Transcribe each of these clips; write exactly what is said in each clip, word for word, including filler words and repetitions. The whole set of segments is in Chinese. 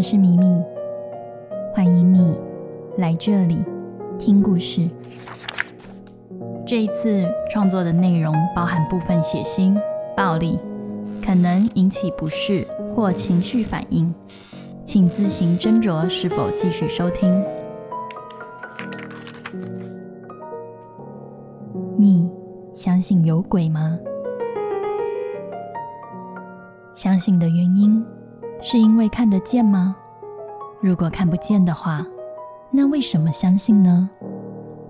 我是米米，欢迎你来这里听故事。这一次创作的内容包含部分血腥、暴力，可能引起不适或情绪反应，请自行斟酌是否继续收听。你相信有鬼吗？相信的原因是因为看得见吗？如果看不见的话，那为什么相信呢？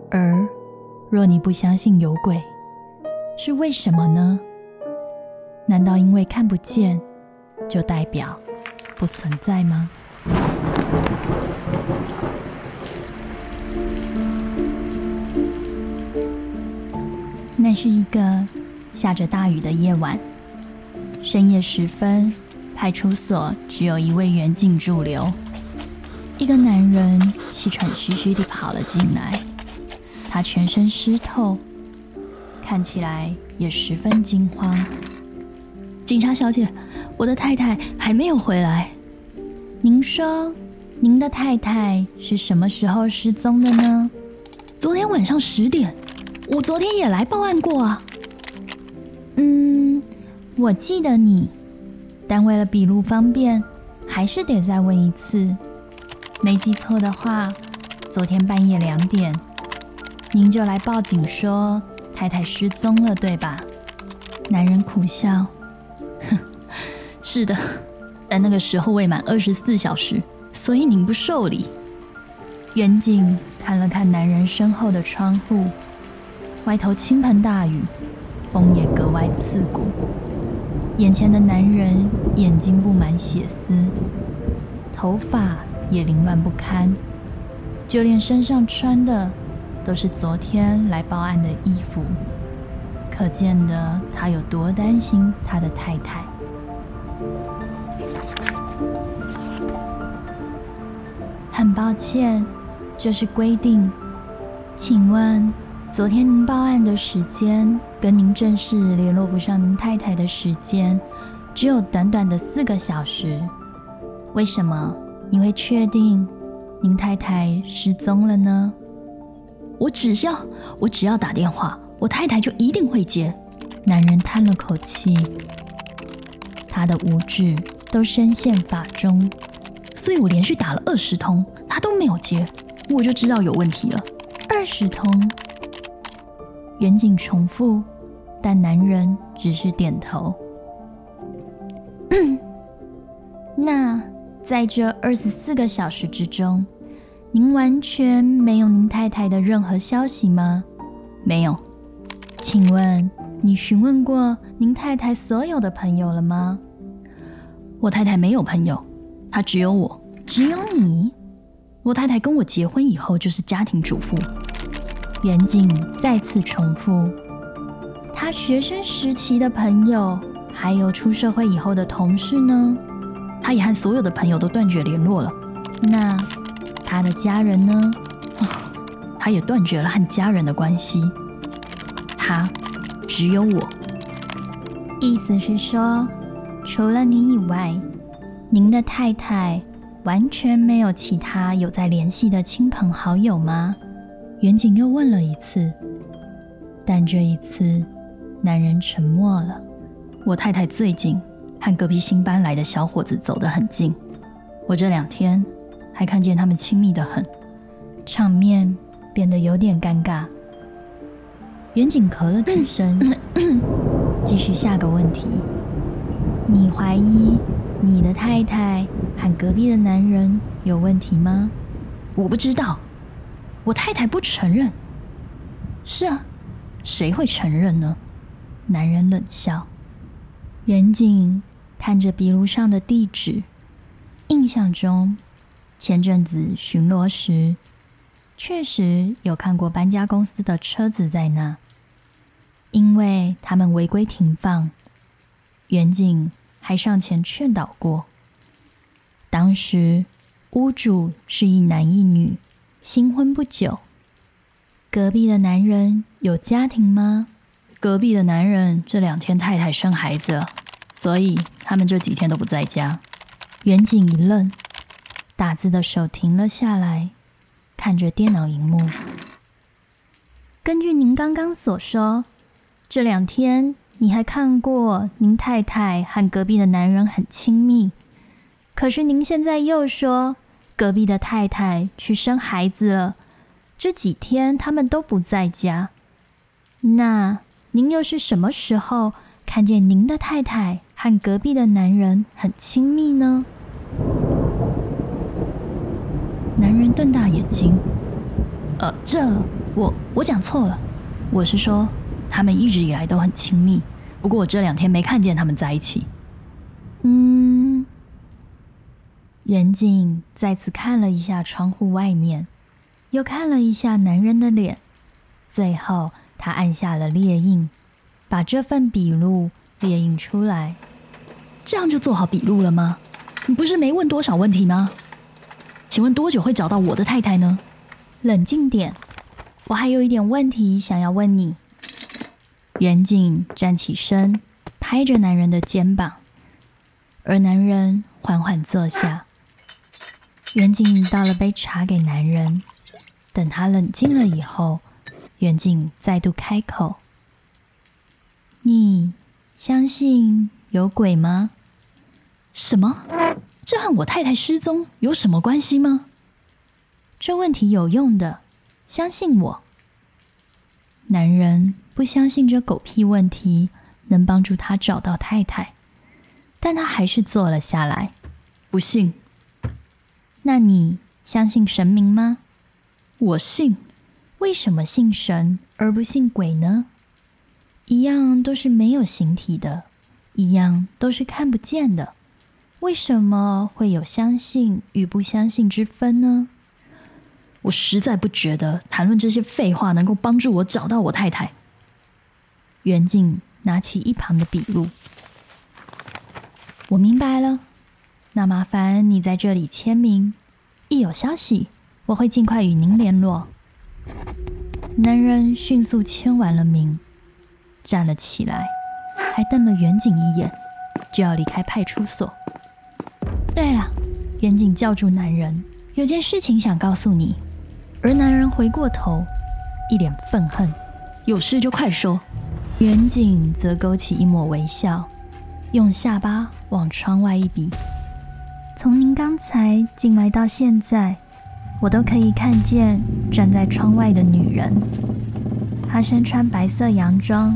而若你不相信有鬼，是为什么呢？难道因为看不见就代表不存在吗？那是一个下着大雨的夜晚，深夜时分，派出所只有一位员警驻留。一个男人气喘吁吁地跑了进来，他全身湿透，看起来也十分惊慌。警察小姐，我的太太还没有回来。您说，您的太太是什么时候失踪的呢？昨天晚上十点，我昨天也来报案过啊。嗯，我记得你。但为了笔录方便，还是得再问一次。没记错的话，昨天半夜两点，您就来报警说太太失踪了，对吧？男人苦笑，哼，是的，但那个时候未满二十四小时，所以您不受理。远景看了看男人身后的窗户，外头倾盆大雨，风也格外刺骨。眼前的男人眼睛布满血丝，头发也凌乱不堪，就连身上穿的都是昨天来报案的衣服，可见的他有多担心他的太太。很抱歉，这是规定。请问昨天您报案的时间跟您正式联络不上您太太的时间只有短短的四个小时，为什么你会确定您太太失踪了呢？我只要我只要打电话，我太太就一定会接。男人叹了口气，他的五指都深陷发中，所以我连续打了二十通，他都没有接，我就知道有问题了。二十通。远景重复，但男人只是点头。那在这二十四个小时之中，您完全没有您太太的任何消息吗？没有。请问你询问过您太太所有的朋友了吗？我太太没有朋友，她只有我。只有你？我太太跟我结婚以后就是家庭主妇。远景再次重复，他学生时期的朋友，还有出社会以后的同事呢？他也和所有的朋友都断绝联络了。那他的家人呢？哦，他也断绝了和家人的关系。他只有我。意思是说，除了您以外，您的太太完全没有其他有在联系的亲朋好友吗？远景又问了一次，但这一次男人沉默了。我太太最近和隔壁新搬来的小伙子走得很近，我这两天还看见他们亲密得很，场面变得有点尴尬。远景咳了几声，继续下个问题。你怀疑你的太太和隔壁的男人有问题吗？我不知道，我太太不承认。是啊，谁会承认呢？男人冷笑。远景看着笔录上的地址，印象中前阵子巡逻时确实有看过搬家公司的车子在那，因为他们违规停放，远景还上前劝导过。当时屋主是一男一女，新婚不久。隔壁的男人有家庭吗？隔壁的男人这两天太太生孩子了，所以他们这几天都不在家。远景一愣，打字的手停了下来，看着电脑荧幕。根据您刚刚所说，这两天你还看过您太太和隔壁的男人很亲密，可是您现在又说隔壁的太太去生孩子了，这几天他们都不在家。那您又是什么时候看见您的太太和隔壁的男人很亲密呢？男人瞪大眼睛，呃，这我我讲错了，我是说他们一直以来都很亲密，不过我这两天没看见他们在一起。嗯。袁静再次看了一下窗户外面，又看了一下男人的脸，最后她按下了列印，把这份笔录列印出来。这样就做好笔录了吗？你不是没问多少问题吗？请问多久会找到我的太太呢？冷静点，我还有一点问题想要问你。袁静站起身，拍着男人的肩膀，而男人缓缓坐下。袁静倒了杯茶给男人，等他冷静了以后，袁静再度开口：你相信有鬼吗？什么？这和我太太失踪有什么关系吗？这问题有用的，相信我。男人不相信这狗屁问题能帮助他找到太太，但他还是坐了下来。不信。那你相信神明吗？我信。为什么信神而不信鬼呢？一样都是没有形体的，一样都是看不见的，为什么会有相信与不相信之分呢？我实在不觉得谈论这些废话能够帮助我找到我太太。袁静拿起一旁的笔录。我明白了，那麻烦你在这里签名，一有消息我会尽快与您联络。男人迅速签完了名，站了起来，还瞪了袁景一眼，就要离开派出所。对了，袁景叫住男人，有件事情想告诉你。而男人回过头，一脸愤恨，有事就快说。袁景则勾起一抹微笑，用下巴往窗外一比，从您刚才进来到现在，我都可以看见站在窗外的女人。她身穿白色洋装，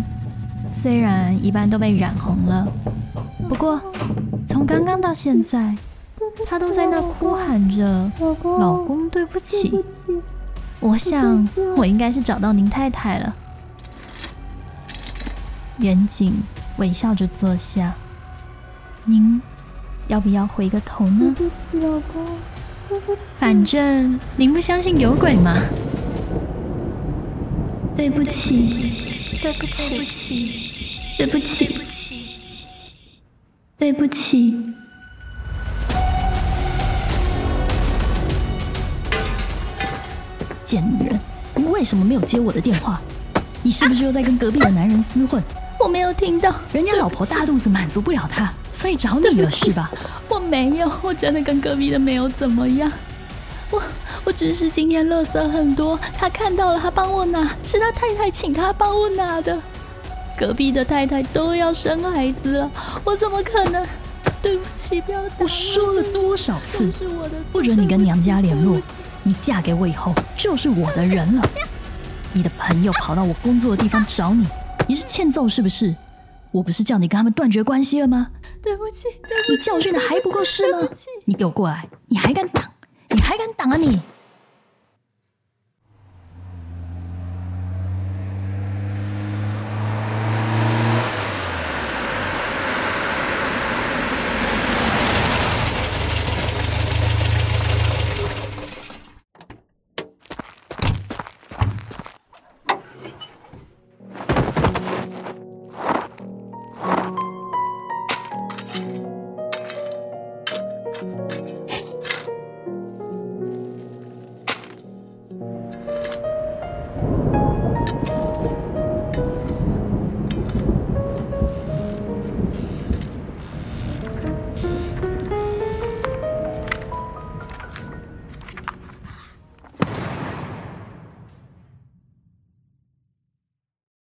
虽然一半都被染红了，不过从刚刚到现在，她都在那哭喊着老公对不起。我想我应该是找到您太太了。远景微笑着坐下。您要不要回个头呢？老公，反正您不相信有鬼吗？对不起，对不起，对不起，对不起，对不起。贱女人，你为什么没有接我的电话？你是不是又在跟隔壁的男人厮混？我没有听到，人家老婆大肚子满足不了她，所以找你了是吧？我没有，我真的跟隔壁的没有怎么样。我我只是今天垃圾很多，他看到了，他帮我拿，是他太太请他帮我拿的。隔壁的太太都要生孩子了，我怎么可能？对不起，不要打我。我说了多少次，不准你跟娘家联络，你嫁给我以后就是我的人了。你的朋友跑到我工作的地方找你，你是欠揍是不是？我不是叫你跟他们断绝关系了吗？对不起，对不起，你教训的还不够是吗？你给我过来！你还敢挡？你还敢挡啊你！